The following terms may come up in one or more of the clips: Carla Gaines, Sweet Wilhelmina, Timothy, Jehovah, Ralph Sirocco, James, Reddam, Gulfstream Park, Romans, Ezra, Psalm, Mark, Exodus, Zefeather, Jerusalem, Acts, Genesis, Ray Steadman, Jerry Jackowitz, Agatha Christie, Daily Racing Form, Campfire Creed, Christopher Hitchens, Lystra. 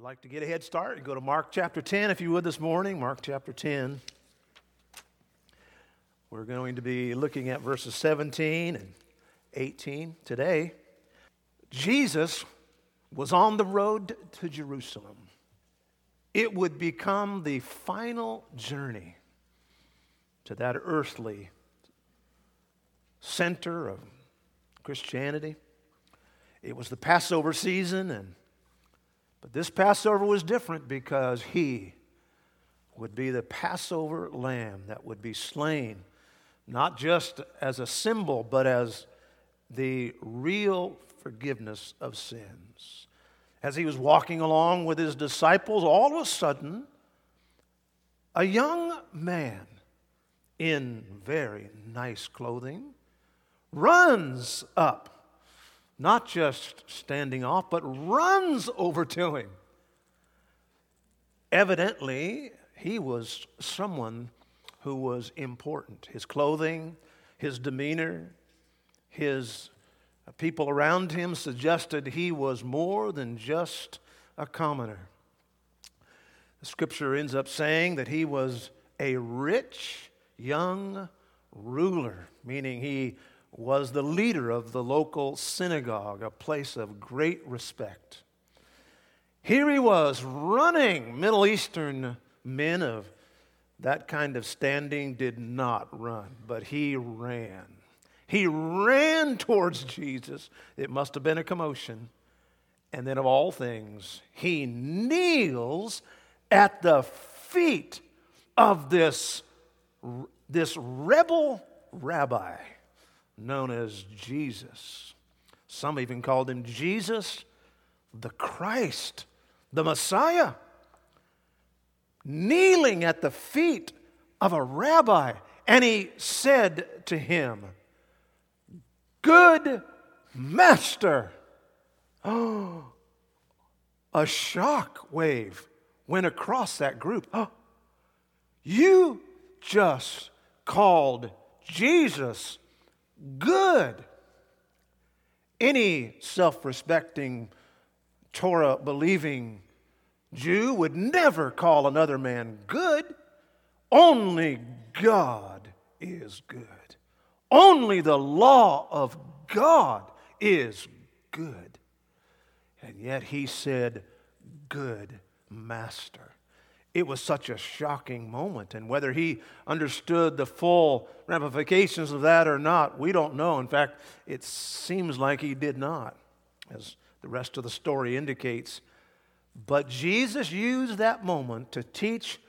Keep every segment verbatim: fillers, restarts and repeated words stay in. would like to get a head start and go to Mark chapter ten, if you would, this morning. Mark chapter ten. We're going to be looking at verses seventeen and eighteen today. Jesus was on the road to Jerusalem. It would become the final journey to that earthly center of Christianity. It was the Passover season, and but this Passover was different because he would be the Passover lamb that would be slain, not just as a symbol, but as the real forgiveness of sins. As he was walking along with his disciples, all of a sudden, a young man in very nice clothing runs up. Not just standing off, but runs over to him. Evidently, he was someone who was important. His clothing, his demeanor, his people around him suggested he was more than just a commoner. The scripture ends up saying that he was a rich young ruler, meaning he was the leader of the local synagogue, a place of great respect. Here he was running. Middle Eastern men of that kind of standing did not run, but he ran. He ran towards Jesus. It must have been a commotion. And then of all things, he kneels at the feet of this, this rebel rabbi known as Jesus. Some even called him Jesus, the Christ, the Messiah, kneeling at the feet of a rabbi. And he said to him, "Good master." Oh, a shock wave went across that group. Oh, you just called Jesus good. Any self-respecting, Torah-believing Jew would never call another man good. Only God is good. Only the law of God is good. And yet he said, "Good master." It was such a shocking moment, and whether he understood the full ramifications of that or not, we don't know. In fact, it seems like he did not, as the rest of the story indicates. But Jesus used that moment to teach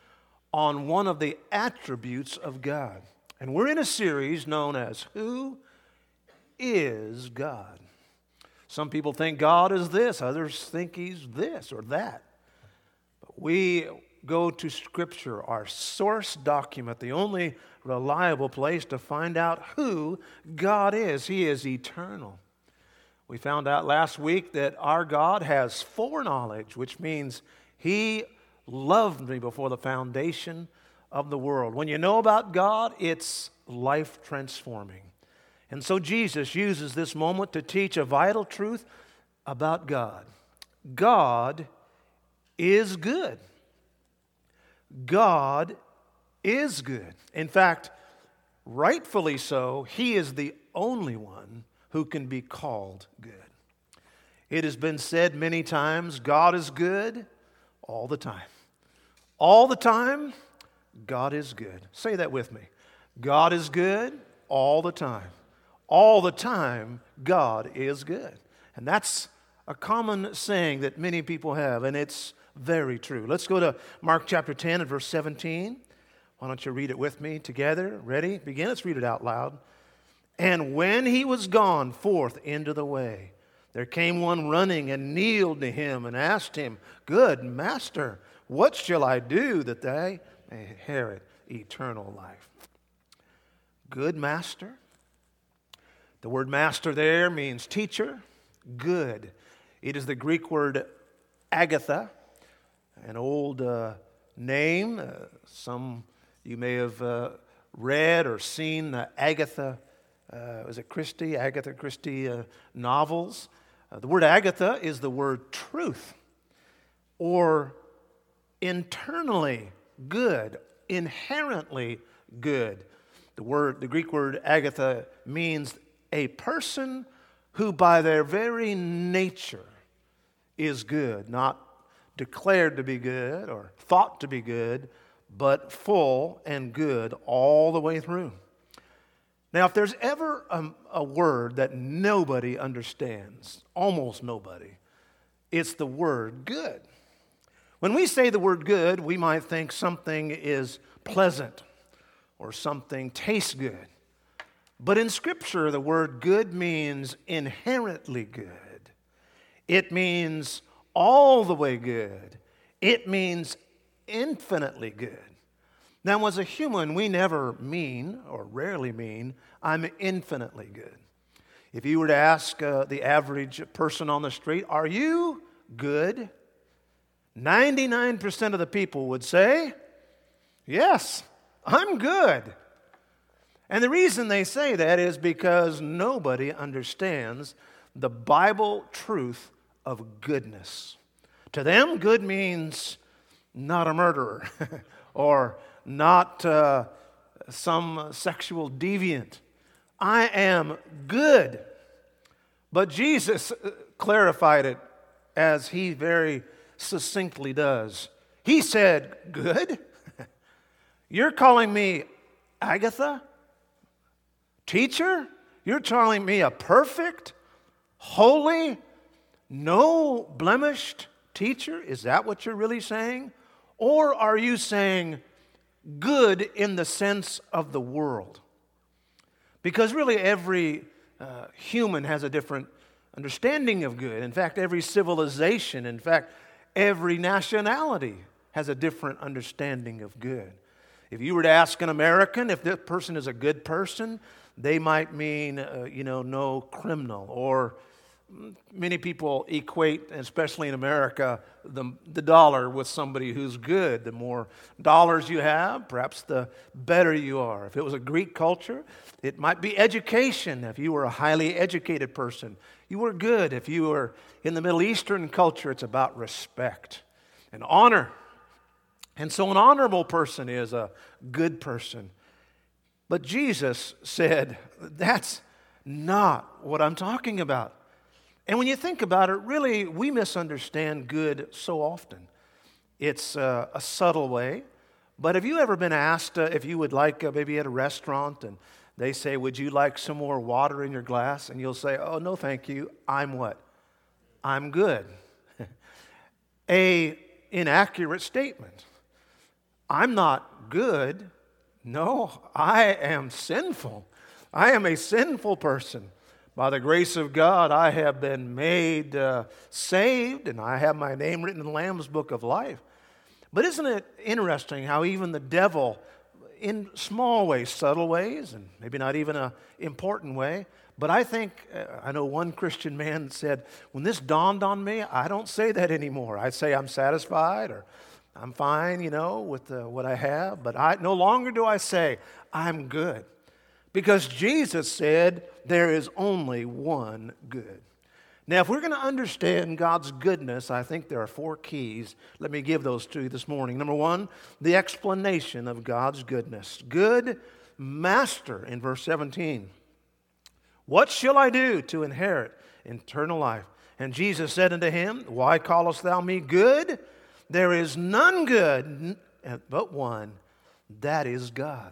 on one of the attributes of God. And we're in a series known as Who is God? Some people think God is this, others think he's this or that. But we go to Scripture, our source document, the only reliable place to find out who God is. He is eternal. We found out last week that our God has foreknowledge, which means He loved me before the foundation of the world. When you know about God, it's life-transforming. And so Jesus uses this moment to teach a vital truth about God. God is good. God is good. In fact, rightfully so, He is the only one who can be called good. It has been said many times, God is good all the time. All the time, God is good. Say that with me. God is good all the time. All the time, God is good. And that's a common saying that many people have, and it's very true. Let's go to Mark chapter ten and verse seventeen. Why don't you read it with me together? Ready? Begin. Let's read it out loud. "And when he was gone forth into the way, there came one running and kneeled to him and asked him, 'Good master, what shall I do that I may inherit eternal life?'" Good master. The word master there means teacher. Good. It is the Greek word Agatha, an old uh, name. Uh, some you may have uh, read or seen the Agatha, uh, was it Christie, Agatha Christie uh, novels. Uh, the word Agatha is the word truth or internally good, inherently good. The word, the Greek word agatha, means a person who by their very nature is good, not declared to be good or thought to be good, but full and good all the way through. Now, if there's ever a, a word that nobody understands, almost nobody, it's the word good. When we say the word good, we might think something is pleasant or something tastes good. But in Scripture, the word good means inherently good. It means all the way good. It means infinitely good. Now, as a human, we never mean, or rarely mean, I'm infinitely good. If you were to ask uh, the average person on the street, are you good? ninety-nine percent of the people would say, yes, I'm good. And the reason they say that is because nobody understands the Bible truth of goodness. To them, good means not a murderer or not uh, some sexual deviant. I am good. But Jesus clarified it as he very succinctly does. He said, good? You're calling me Agatha? Teacher? You're calling me a perfect, holy, no blemished teacher? Is that what you're really saying? Or are you saying good in the sense of the world? Because really every uh, human has a different understanding of good. In fact, every civilization, in fact, every nationality has a different understanding of good. If you were to ask an American if that person is a good person, they might mean, uh, you know, no criminal. Or many people equate, especially in America, the, the dollar with somebody who's good. The more dollars you have, perhaps the better you are. If it was a Greek culture, it might be education. If you were a highly educated person, you were good. If you were in the Middle Eastern culture, it's about respect and honor. And so an honorable person is a good person. But Jesus said, that's not what I'm talking about. And when you think about it, really, we misunderstand good so often. It's uh, a subtle way. But have you ever been asked uh, if you would like, uh, maybe at a restaurant, and they say, would you like some more water in your glass? And you'll say, oh, no, thank you. I'm what? I'm good. A inaccurate statement. I'm not good. No, I am sinful. I am a sinful person. By the grace of God, I have been made uh, saved, and I have my name written in the Lamb's Book of Life. But isn't it interesting how even the devil, in small ways, subtle ways, and maybe not even an important way, but I think, uh, I know one Christian man said, when this dawned on me, I don't say that anymore. I say I'm satisfied, or I'm fine, you know, with uh, what I have, but I no longer do I say I'm good. Because Jesus said there is only one good. Now, if we're going to understand God's goodness, I think there are four keys. Let me give those to you this morning. Number one, the explanation of God's goodness. Good master in verse seventeen. What shall I do to inherit eternal life? And Jesus said unto him, why callest thou me good? There is none good but one, that is God.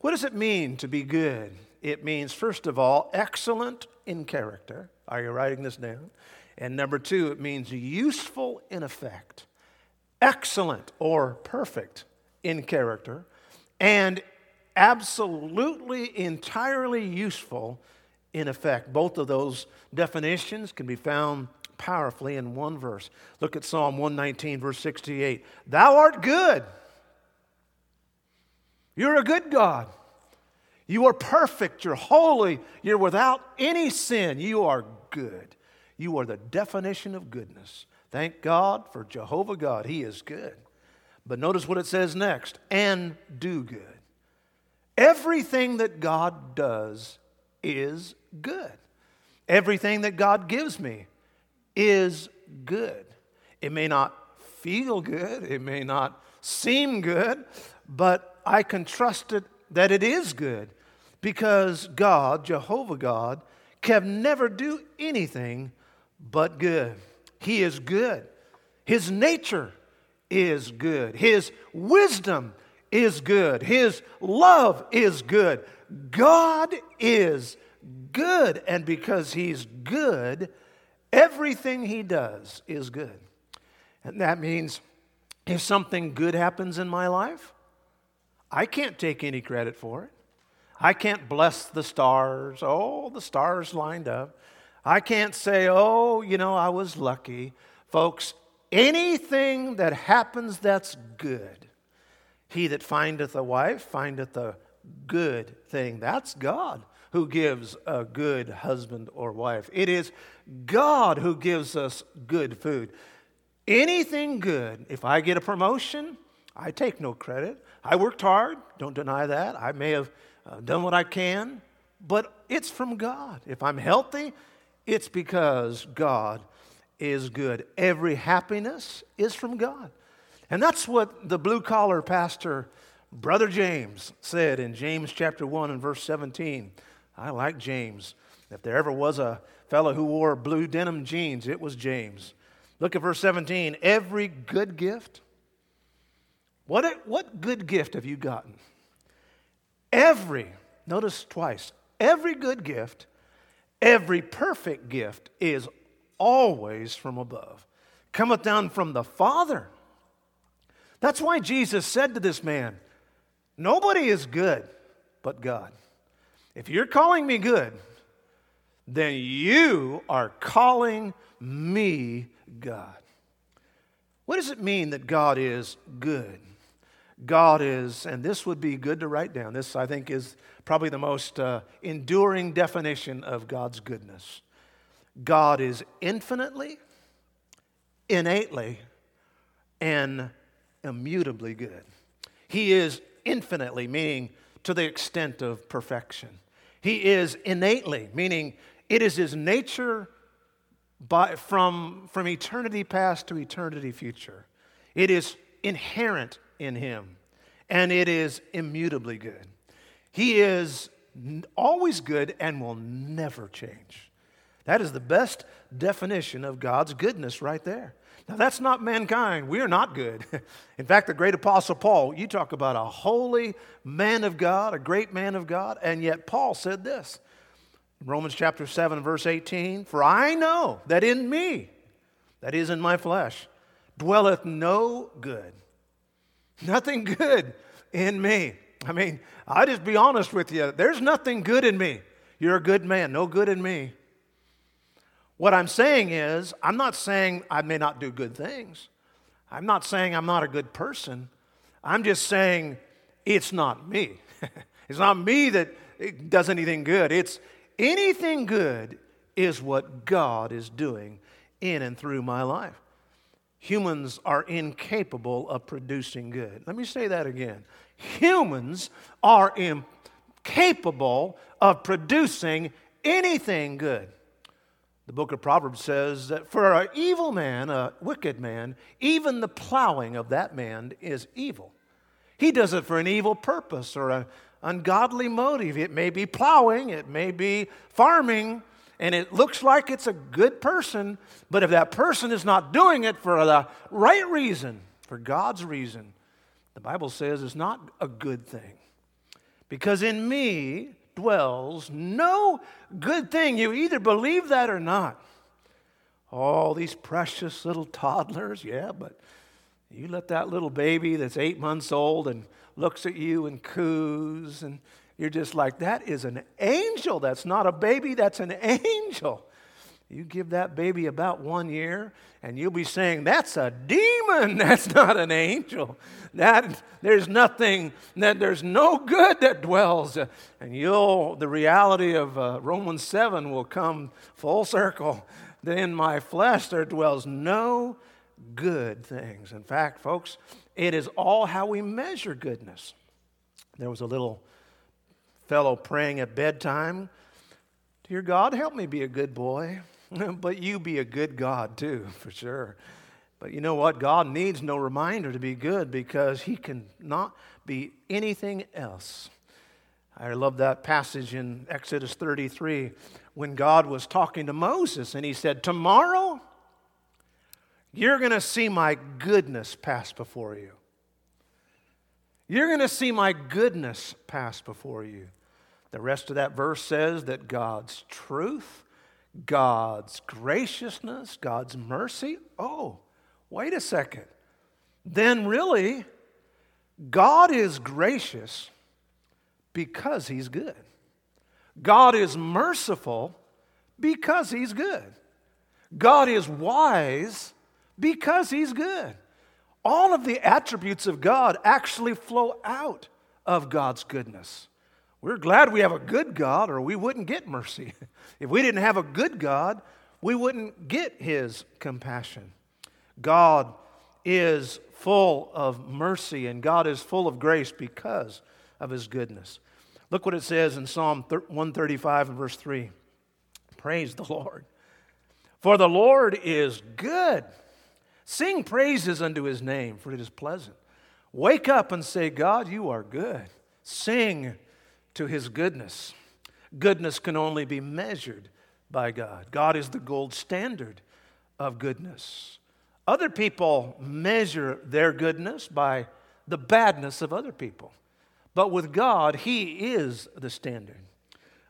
What does it mean to be good? It means, first of all, excellent in character. Are you writing this down? And number two, it means useful in effect. Excellent or perfect in character. And absolutely, entirely useful in effect. Both of those definitions can be found powerfully in one verse. Look at Psalm one nineteen, verse sixty-eight. Thou art good. You're a good God. You are perfect. You're holy. You're without any sin. You are good. You are the definition of goodness. Thank God for Jehovah God. He is good. But notice what it says next. And do good. Everything that God does is good. Everything that God gives me is good. It may not feel good, it may not seem good, but I can trust it that it is good, because God, Jehovah God, can never do anything but good. He is good. His nature is good. His wisdom is good. His love is good. God is good. And because He's good, everything He does is good. And that means if something good happens in my life, I can't take any credit for it. I can't bless the stars. Oh, the stars lined up. I can't say, oh, you know, I was lucky. Folks, anything that happens that's good, he that findeth a wife findeth a good thing. That's God who gives a good husband or wife. It is God who gives us good food. Anything good, if I get a promotion, I take no credit. I worked hard, don't deny that. I may have uh, done what I can, but it's from God. If I'm healthy, it's because God is good. Every happiness is from God. And that's what the blue-collar pastor, Brother James, said in James chapter one and verse seventeen. I like James. If there ever was a fellow who wore blue denim jeans, it was James. Look at verse seventeen. Every good gift. What, what good gift have you gotten? Every, notice twice, every good gift, every perfect gift is always from above, cometh down from the Father. That's why Jesus said to this man, nobody is good but God. If you're calling me good, then you are calling me God. What does it mean that God is good? God is, and this would be good to write down. This, I think, is probably the most uh, enduring definition of God's goodness. God is infinitely, innately, and immutably good. He is infinitely, meaning to the extent of perfection. He is innately, meaning it is His nature by, from, from eternity past to eternity future. It is inherent in Him, and it is immutably good. He is always good and will never change. That is the best definition of God's goodness right there. Now, that's not mankind. We're not good. In fact, the great apostle Paul, you talk about a holy man of God, a great man of God, and yet Paul said this. Romans chapter seven, verse eighteen, for I know that in me, that is in my flesh, dwelleth no good. Nothing good in me. I mean, I'll just be honest with you. There's nothing good in me. You're a good man. No good in me. What I'm saying is, I'm not saying I may not do good things. I'm not saying I'm not a good person. I'm just saying it's not me. It's not me that does anything good. It's anything good is what God is doing in and through my life. Humans are incapable of producing good. Let me say that again. Humans are incapable of producing anything good. The book of Proverbs says that for an evil man, a wicked man, even the plowing of that man is evil. He does it for an evil purpose or an ungodly motive. It may be plowing, it may be farming, and it looks like it's a good person, but if that person is not doing it for the right reason, for God's reason, the Bible says it's not a good thing. Because in me dwells no good thing. You either believe that or not. All these precious little toddlers, yeah, but you let that little baby that's eight months old and looks at you and coos, and you're just like, that is an angel. That's not a baby, that's an angel. You give that baby about one year, and you'll be saying, that's a demon. That's not an angel. That there's nothing, that there's no good that dwells. And you'll, the reality of uh, Romans seven will come full circle. In my flesh there dwells no good things. In fact, folks, it is all how we measure goodness. There was a little fellow praying at bedtime. Dear God, help me be a good boy. But you be a good God too, for sure. But you know what? God needs no reminder to be good because he cannot be anything else. I love that passage in Exodus thirty-three when God was talking to Moses and he said, tomorrow you're going to see my goodness pass before you. You're going to see my goodness pass before you. The rest of that verse says that God's truth, God's graciousness, God's mercy, oh, wait a second. Then really, God is gracious because he's good. God is merciful because he's good. God is wise because he's good. All of the attributes of God actually flow out of God's goodness. We're glad we have a good God, or we wouldn't get mercy. If we didn't have a good God, we wouldn't get his compassion. God is full of mercy, and God is full of grace because of his goodness. Look what it says in Psalm one thirty-five and verse three. Praise the Lord. For the Lord is good. Sing praises unto his name, for it is pleasant. Wake up and say, God, you are good. Sing to his goodness. Goodness can only be measured by God. God is the gold standard of goodness. Other people measure their goodness by the badness of other people. But with God, he is the standard.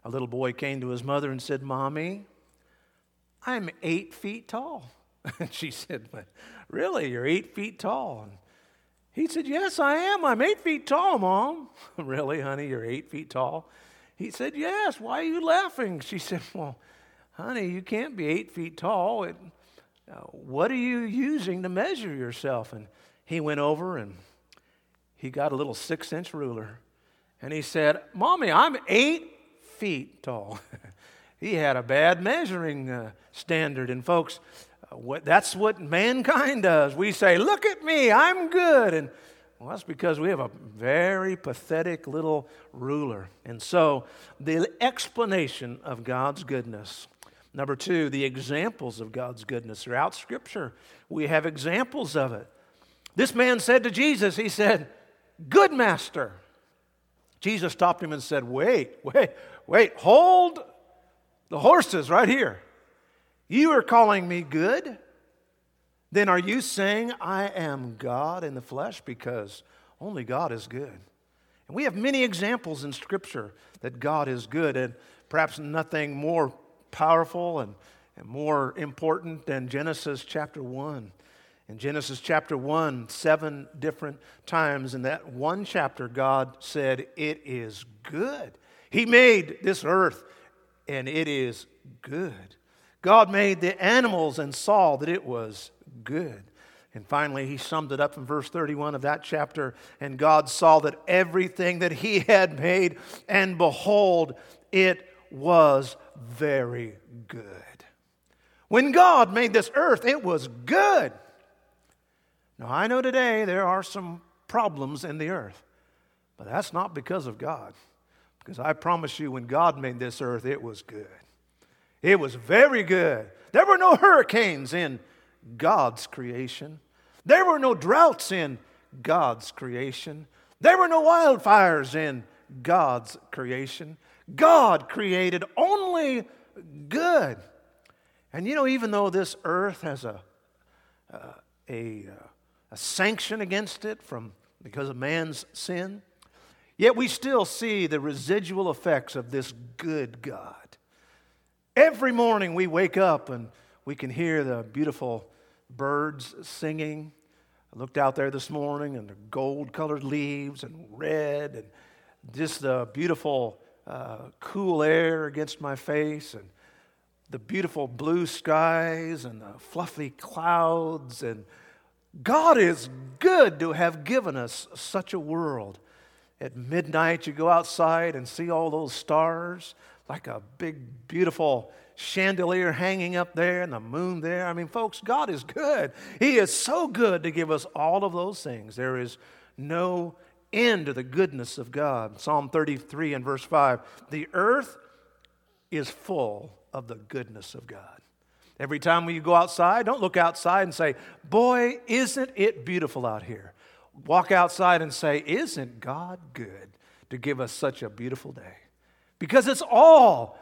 A little boy came to his mother and said, Mommy, I'm eight feet tall. And she said, but really, you're eight feet tall? And he said, yes, I am. I'm eight feet tall, Mom. Really, honey, you're eight feet tall? He said, yes. Why are you laughing? She said, well, honey, you can't be eight feet tall. It, uh, what are you using to measure yourself? And he went over and he got a little six-inch ruler. And he said, Mommy, I'm eight feet tall. He had a bad measuring uh, standard. And folks, What, that's what mankind does. We say, look at me, I'm good. And well, that's because we have a very pathetic little ruler. And so the explanation of God's goodness. Number two, the examples of God's goodness. Throughout Scripture, we have examples of it. This man said to Jesus, he said, good master. Jesus stopped him and said, wait, wait, wait, hold the horses right here. You are calling me good? Then are you saying I am God in the flesh? Because only God is good. And we have many examples in Scripture that God is good, and perhaps nothing more powerful and, and more important than Genesis chapter one. In Genesis chapter one, seven different times in that one chapter, God said, it is good. He made this earth, and it is good. God made the animals and saw that it was good. And finally, he summed it up in verse thirty-one of that chapter. And God saw that everything that he had made, and behold, it was very good. When God made this earth, it was good. Now, I know today there are some problems in the earth, but that's not because of God. Because I promise you, when God made this earth, it was good. It was very good. There were no hurricanes in God's creation. There were no droughts in God's creation. There were no wildfires in God's creation. God created only good. And you know, even though this earth has a uh, a, uh, a sanction against it from because of man's sin, yet we still see the residual effects of this good God. Every morning we wake up and we can hear the beautiful birds singing. I looked out there this morning and the gold-colored leaves and red and just the beautiful uh, cool air against my face and the beautiful blue skies and the fluffy clouds. And God is good to have given us such a world. At midnight you go outside and see all those stars, like a big, beautiful chandelier hanging up there and the moon there. I mean, folks, God is good. He is so good to give us all of those things. There is no end to the goodness of God. Psalm thirty-three and verse five, the earth is full of the goodness of God. Every time when you go outside, don't look outside and say, boy, isn't it beautiful out here. Walk outside and say, isn't God good to give us such a beautiful day? Because it's all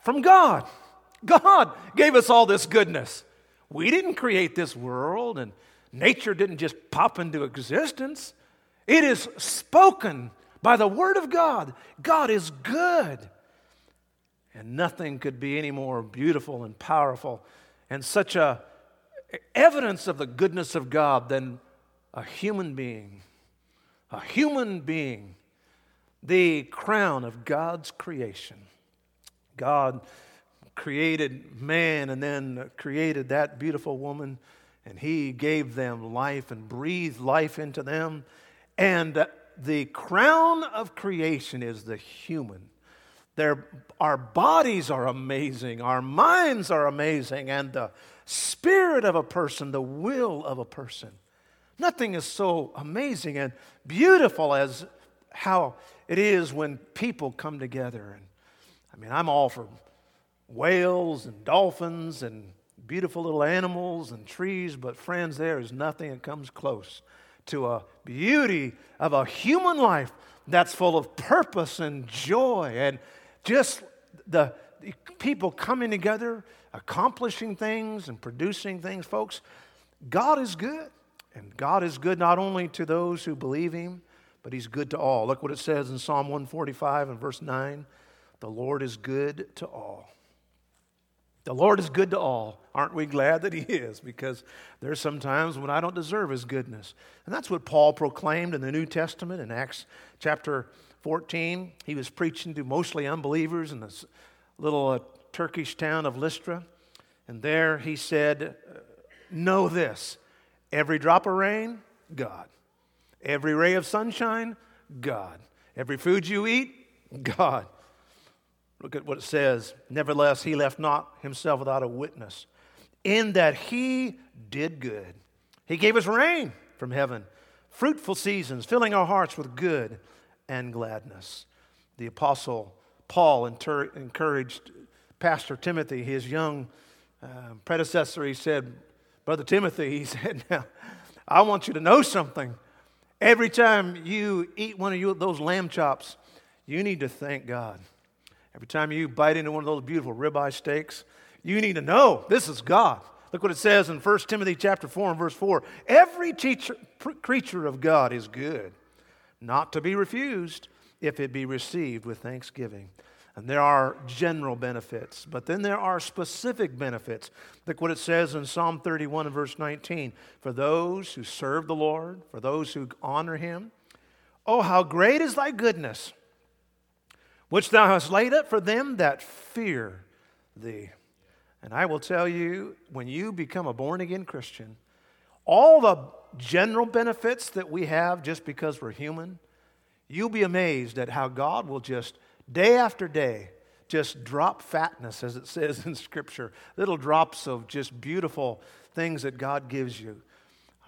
from God. God gave us all this goodness. We didn't create this world, and nature didn't just pop into existence. It is spoken by the Word of God. God is good. And nothing could be any more beautiful and powerful and such a evidence of the goodness of God than a human being, a human being, the crown of God's creation. God created man and then created that beautiful woman, and He gave them life and breathed life into them. And the crown of creation is the human. Their, our bodies are amazing, our minds are amazing, and the spirit of a person, the will of a person. Nothing is so amazing and beautiful as how it is when people come together. And I mean, I'm all for whales and dolphins and beautiful little animals and trees, but friends, there is nothing that comes close to a beauty of a human life that's full of purpose and joy, and just the people coming together, accomplishing things and producing things. Folks, God is good, and God is good not only to those who believe Him, but He's good to all. Look what it says in Psalm one forty-five and verse nine. The Lord is good to all. The Lord is good to all. Aren't we glad that He is? Because there's some times when I don't deserve His goodness. And that's what Paul proclaimed in the New Testament in Acts chapter fourteen. He was preaching to mostly unbelievers in this little uh, Turkish town of Lystra. And there he said, know this, every drop of rain, God. Every ray of sunshine, God. Every food you eat, God. Look at what it says. Nevertheless, He left not Himself without a witness, in that He did good. He gave us rain from heaven, fruitful seasons, filling our hearts with good and gladness. The Apostle Paul inter- encouraged Pastor Timothy, his young uh, predecessor. He said, Brother Timothy, he said, now, I want you to know something. Every time you eat one of you, those lamb chops, you need to thank God. Every time you bite into one of those beautiful ribeye steaks, you need to know this is God. Look what it says in First Timothy chapter four and verse four. Every teacher, creature of God is good, not to be refused if it be received with thanksgiving. And there are general benefits, but then there are specific benefits. Look what it says in Psalm thirty-one and verse nineteen. For those who serve the Lord, for those who honor Him, oh, how great is Thy goodness, which Thou hast laid up for them that fear Thee. And I will tell you, when you become a born-again Christian, all the general benefits that we have just because we're human, you'll be amazed at how God will just, day after day, just drop fatness, as it says in Scripture, little drops of just beautiful things that God gives you.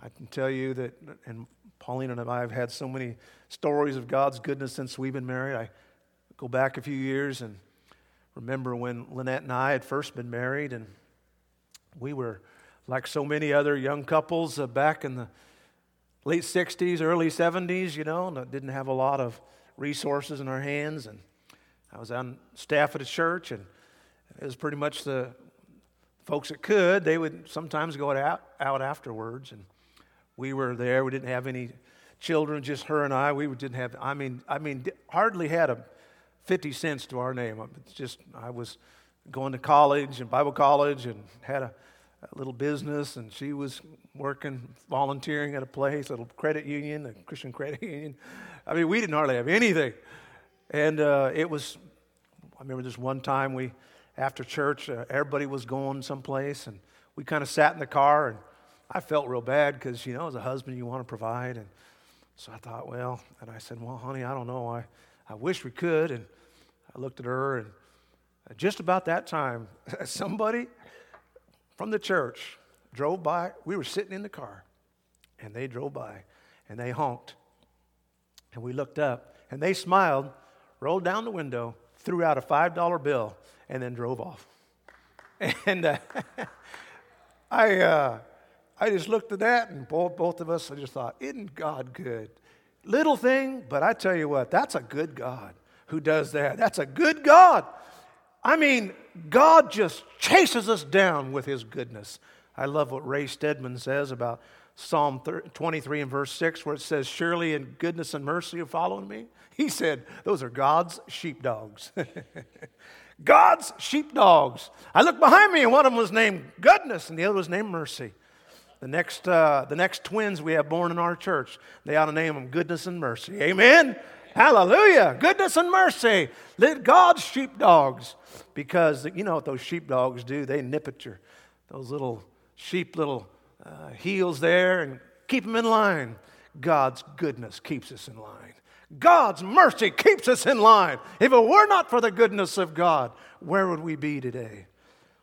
I can tell you that, and Paulina and I have had so many stories of God's goodness since we've been married. I go back a few years and remember when Lynette and I had first been married, and we were like so many other young couples uh, back in the late sixties, early seventies, you know, and didn't have a lot of resources in our hands. And I was on staff at a church, and it was pretty much the folks that could, they would sometimes go out, out afterwards, and we were there. We didn't have any children, just her and I. We didn't have, I mean, I mean, hardly had a fifty cents to our name. It's just, I was going to college and Bible college and had a, a little business, and she was working, volunteering at a place, a little credit union, a Christian credit union. I mean, we didn't hardly have anything. And uh, it was, I remember this one time we, after church, uh, everybody was going someplace, and we kind of sat in the car, and I felt real bad because, you know, as a husband, you want to provide. And so I thought, well, and I said, well, honey, I don't know. I, I wish we could. And I looked at her, and just about that time, somebody from the church drove by. We were sitting in the car, and they drove by, and they honked. And we looked up, and they smiled, rolled down the window, threw out a five dollar bill, and then drove off. And uh, I uh, I just looked at that, and both, both of us, I just thought, isn't God good? Little thing, but I tell you what, that's a good God who does that. That's a good God. I mean, God just chases us down with his goodness. I love what Ray Steadman says about Psalm twenty-three and verse six, where it says, surely in goodness and mercy are following me. He said, those are God's sheepdogs. God's sheepdogs. I looked behind me, and one of them was named Goodness, and the other was named Mercy. The next uh, the next twins we have born in our church, they ought to name them Goodness and Mercy. Amen? Hallelujah. Goodness and mercy. Let God's sheepdogs. Because you know what those sheepdogs do? They nip at your, those little sheep little uh, heels there and keep them in line. God's goodness keeps us in line. God's mercy keeps us in line. If it were not for the goodness of God, where would we be today?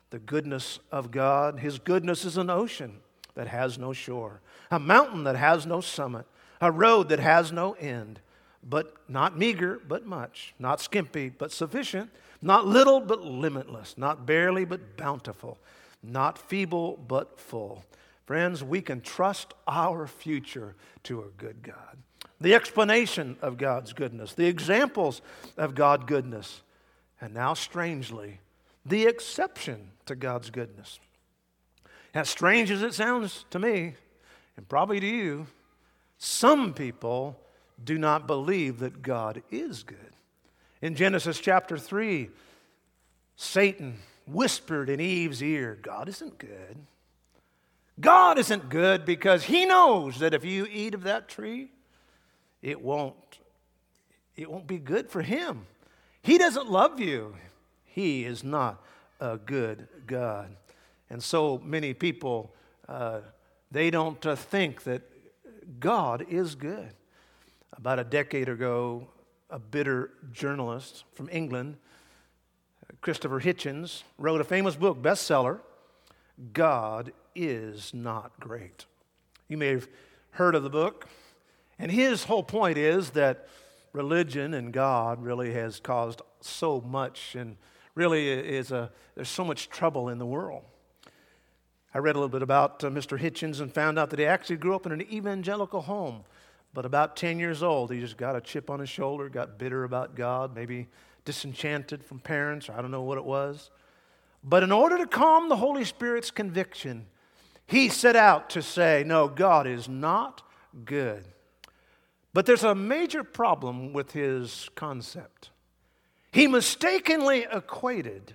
The goodness of God, his goodness is an ocean that has no shore, a mountain that has no summit, a road that has no end, but not meager, but much, not skimpy, but sufficient, not little, but limitless, not barely, but bountiful, not feeble, but full. Friends, we can trust our future to a good God. The explanation of God's goodness, the examples of God's goodness, and now strangely, the exception to God's goodness. As strange as it sounds to me, and probably to you, some people do not believe that God is good. In Genesis chapter three, Satan whispered in Eve's ear, God isn't good. God isn't good because he knows that if you eat of that tree, It won't, it won't be good for him. He doesn't love you. He is not a good God. And so many people, uh, they don't uh, think that God is good. About a decade ago, a bitter journalist from England, Christopher Hitchens, wrote a famous book, bestseller, God is Not Great. You may have heard of the book. And his whole point is that religion and God really has caused so much, and really is a there's so much trouble in the world. I read a little bit about uh, Mister Hitchens and found out that he actually grew up in an evangelical home, but about ten years old, he just got a chip on his shoulder, got bitter about God, maybe disenchanted from parents, or I don't know what it was. But in order to calm the Holy Spirit's conviction, he set out to say, no, God is not good. But there's a major problem with his concept. He mistakenly equated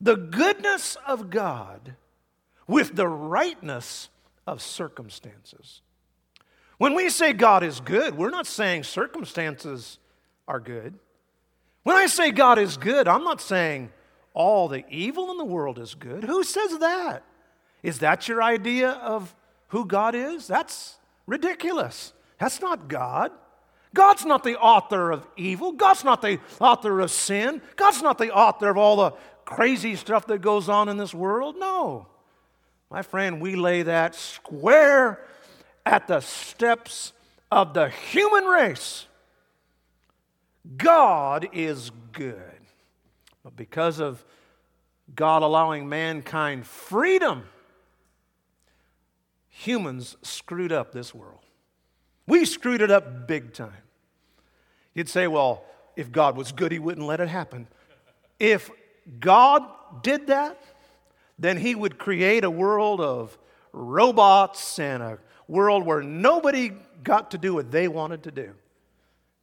the goodness of God with the rightness of circumstances. When we say God is good, we're not saying circumstances are good. When I say God is good, I'm not saying all the evil in the world is good. Who says that? Is that your idea of who God is? That's ridiculous. That's not God. God's not the author of evil. God's not the author of sin. God's not the author of all the crazy stuff that goes on in this world. No. My friend, we lay that square at the steps of the human race. God is good. But because of God allowing mankind freedom, humans screwed up this world. We screwed it up big time. You'd say, well, if God was good, he wouldn't let it happen. If God did that, then he would create a world of robots and a world where nobody got to do what they wanted to do.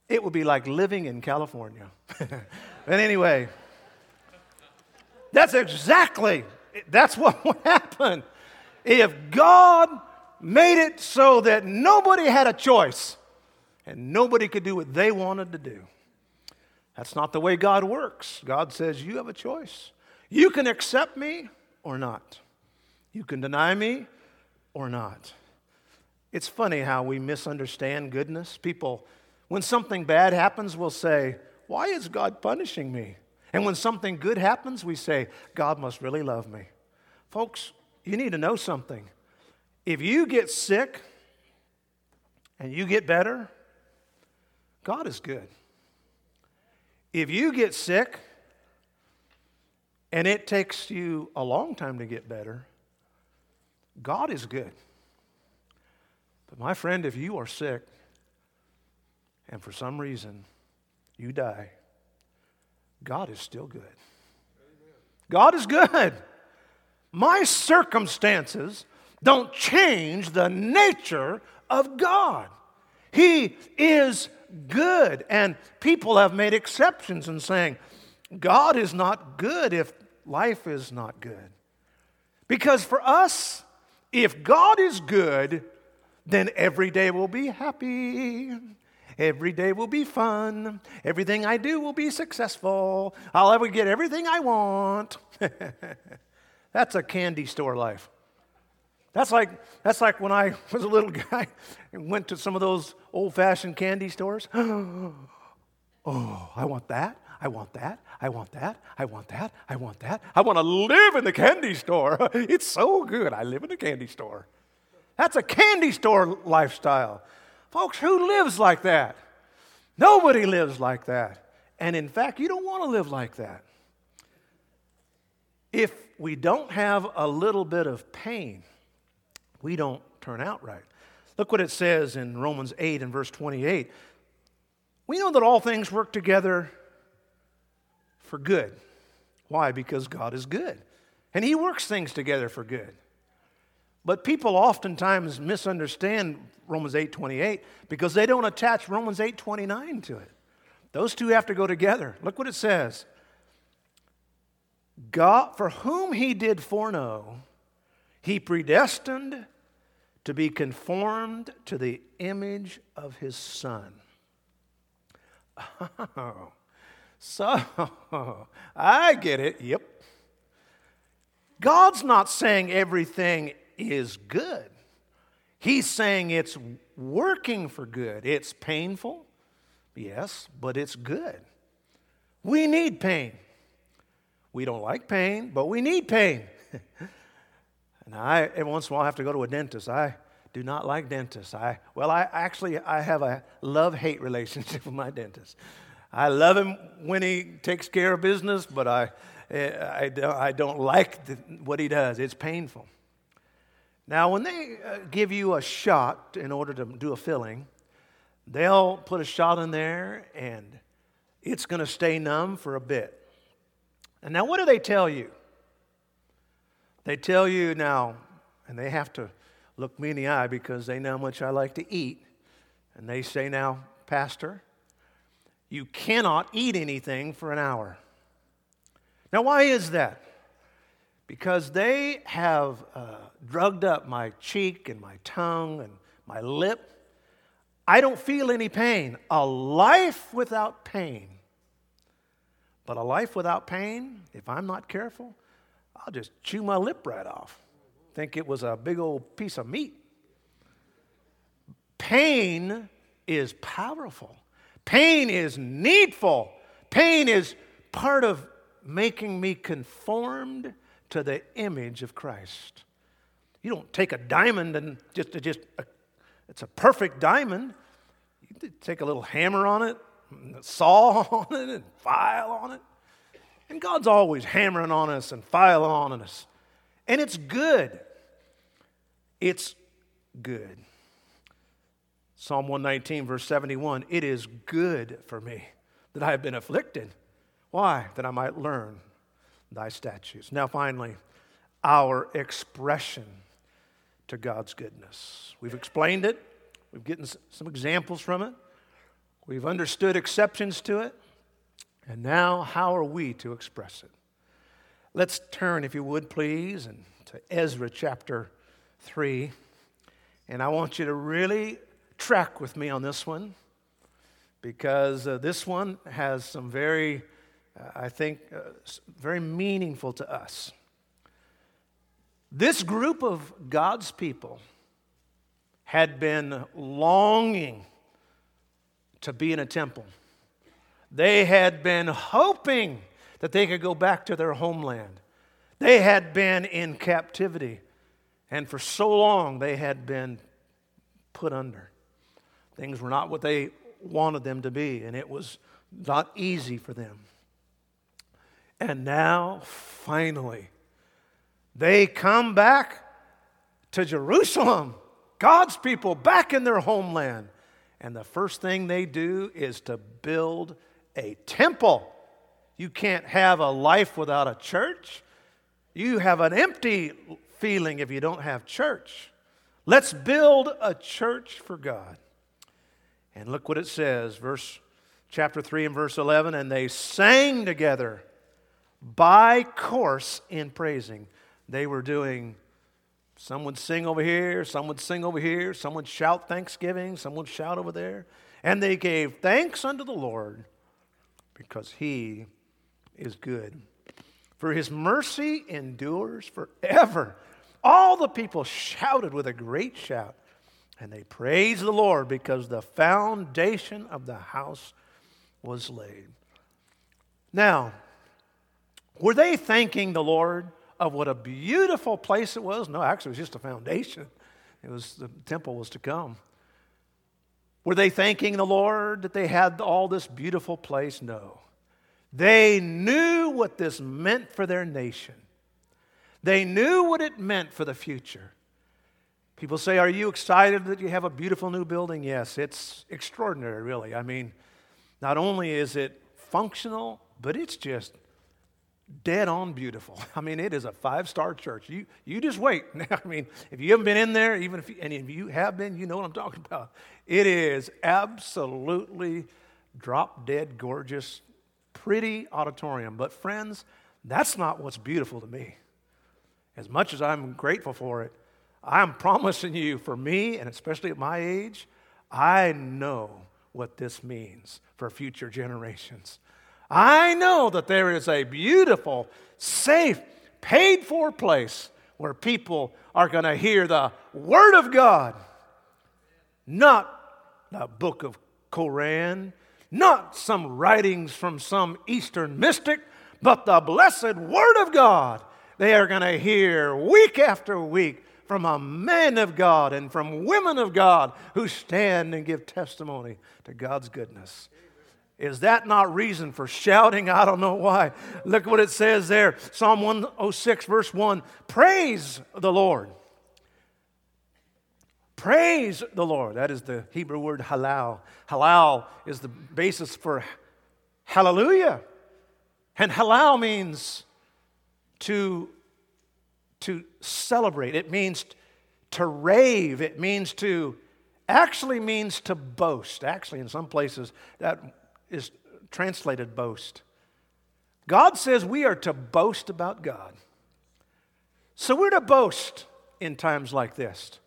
It would be like living in California. But anyway, that's exactly, that's what would happen. If God made it so that nobody had a choice and nobody could do what they wanted to do. That's not the way God works. God says, you have a choice. You can accept me or not. You can deny me or not. It's funny how we misunderstand goodness. People, when something bad happens, will say, why is God punishing me? And when something good happens, we say, God must really love me. Folks, you need to know something. If you get sick and you get better, God is good. If you get sick and it takes you a long time to get better, God is good. But my friend, if you are sick and for some reason you die, God is still good. God is good. My circumstances don't change the nature of God. He is good. And people have made exceptions in saying, God is not good if life is not good. Because for us, if God is good, then every day will be happy. Every day will be fun. Everything I do will be successful. I'll ever get everything I want. That's a candy store life. That's like that's like when I was a little guy and went to some of those old-fashioned candy stores. Oh, I want that. I want that. I want that. I want that. I want that. I want to live in the candy store. It's so good. I live in a candy store. That's a candy store lifestyle. Folks, who lives like that? Nobody lives like that. And in fact, you don't want to live like that. If we don't have a little bit of pain, we don't turn out right. Look what it says in Romans eight and verse twenty-eight. We know that all things work together for good. Why? Because God is good. And He works things together for good. But people oftentimes misunderstand Romans eight twenty-eight because they don't attach Romans eight twenty-nine to it. Those two have to go together. Look what it says. God, for whom He did foreknow, He predestined to be conformed to the image of His Son. Oh, so I get it. Yep. God's not saying everything is good. He's saying it's working for good. It's painful, yes, but it's good. We need pain. We don't like pain, but we need pain. And I, every once in a while, I have to go to a dentist. I do not like dentists. I well, I actually, I have a love-hate relationship with my dentist. I love him when he takes care of business, but I, I, I don't like the, what he does. It's painful. Now, when they give you a shot in order to do a filling, they'll put a shot in there, and it's going to stay numb for a bit. And now, what do they tell you? They tell you now, and they have to look me in the eye because they know how much I like to eat. And they say, now, Pastor, you cannot eat anything for an hour. Now, why is that? Because they have uh, drugged up my cheek and my tongue and my lip. I don't feel any pain. A life without pain. But a life without pain, if I'm not careful, I'll just chew my lip right off. Think it was a big old piece of meat. Pain is powerful. Pain is needful. Pain is part of making me conformed to the image of Christ. You don't take a diamond and just, just a, it's a perfect diamond. You take a little hammer on it, and a saw on it, and file on it. And God's always hammering on us and filing on us. And it's good. It's good. Psalm one nineteen, verse seventy-one, it is good for me that I have been afflicted. Why? That I might learn Thy statutes. Now, finally, our expression to God's goodness. We've explained it. We've gotten some examples from it. We've understood exceptions to it. And now, how are we to express it? Let's turn, if you would, please, and to Ezra chapter three. And I want you to really track with me on this one, because uh, this one has some very I think, uh, very meaningful to us. This group of God's people had been longing to be in a temple. They had been hoping that they could go back to their homeland. They had been in captivity, and for so long they had been put under. Things were not what they wanted them to be, and it was not easy for them. And now, finally, they come back to Jerusalem, God's people back in their homeland. And the first thing they do is to build a temple. You can't have a life without a church. You have an empty feeling if you don't have church. Let's build a church for God. And look what it says, verse chapter three and verse eleven, and they sang together by course in praising. They were doing, some would sing over here, some would sing over here, some would shout thanksgiving, some would shout over there. And they gave thanks unto the Lord because He is good. For His mercy endures forever. All the people shouted with a great shout, and they praised the Lord because the foundation of the house was laid. Now, were they thanking the Lord of what a beautiful place it was? No, actually, it was just a foundation. It was the temple was to come. Were they thanking the Lord that they had all this beautiful place? No. They knew what this meant for their nation. They knew what it meant for the future. People say, are you excited that you have a beautiful new building? Yes, it's extraordinary, really. I mean, not only is it functional, but it's just dead on beautiful. I mean, it is a five-star church. You you just wait. I mean, if you haven't been in there, even if you, and if you have been, you know what I'm talking about. It is absolutely drop-dead gorgeous, pretty auditorium. But friends, that's not what's beautiful to me. As much as I'm grateful for it, I'm promising you, for me, and especially at my age, I know what this means for future generations. I know that there is a beautiful, safe, paid-for place where people are going to hear the Word of God, not the book of Koran, not some writings from some Eastern mystic, but the blessed Word of God. They are going to hear week after week from a man of God and from women of God who stand and give testimony to God's goodness. Is that not reason for shouting? I don't know why. Look what it says there. Psalm one oh six, verse one. Praise the Lord. Praise the Lord. That is the Hebrew word halal. Halal is the basis for hallelujah. And halal means to, to celebrate. It means to rave. It means to, actually means to boast. Actually, in some places, that is translated boast. God says we are to boast about God. So we're to boast in times like this.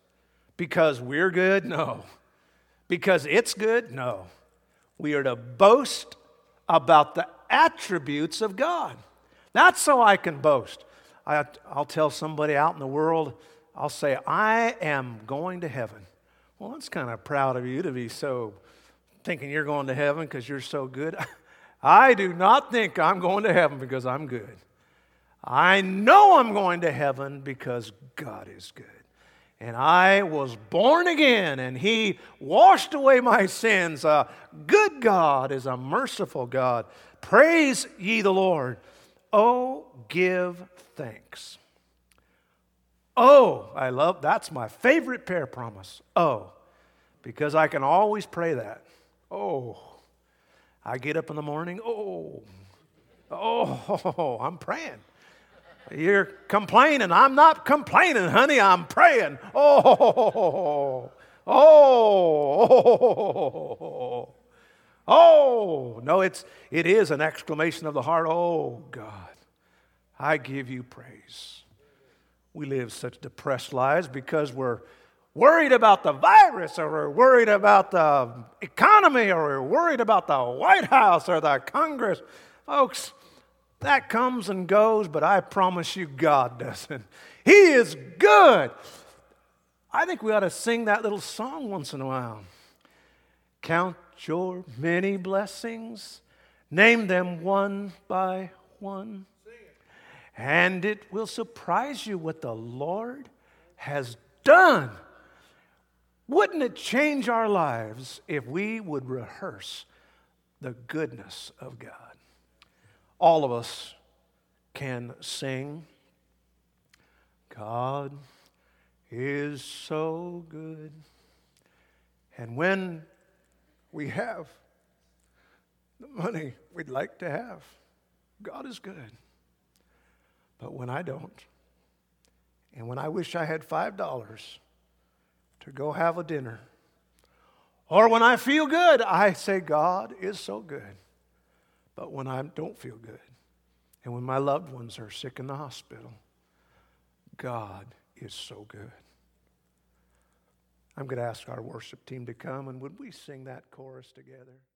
Because we're good? No. Because it's good? No. We are to boast about the attributes of God. Not so I can boast. I, I'll tell somebody out in the world, I'll say, I am going to heaven. Well, that's kind of proud of you to be so thinking you're going to heaven because you're so good. I do not think I'm going to heaven because I'm good. I know I'm going to heaven because God is good. And I was born again, and He washed away my sins. A good God is a merciful God. Praise ye the Lord. Oh, give thanks. Oh, I love, that's my favorite prayer promise. Oh, because I can always pray that. Oh, I get up in the morning. Oh, oh, I'm praying. You're complaining. I'm not complaining, honey. I'm praying. Oh, oh, oh, oh. No, it's it is an exclamation of the heart. Oh, God, I give you praise. We live such depressed lives because we're worried about the virus, or we're worried about the economy, or we're worried about the White House or the Congress. Folks, that comes and goes, but I promise you God doesn't. He is good. I think we ought to sing that little song once in a while. Count your many blessings, name them one by one, and it will surprise you what the Lord has done. Wouldn't it change our lives if we would rehearse the goodness of God? All of us can sing, God is so good. And when we have the money we'd like to have, God is good. But when I don't, and when I wish I had five dollars to go have a dinner, or when I feel good, I say, God is so good. But when I don't feel good, and when my loved ones are sick in the hospital, God is so good. I'm going to ask our worship team to come, and would we sing that chorus together?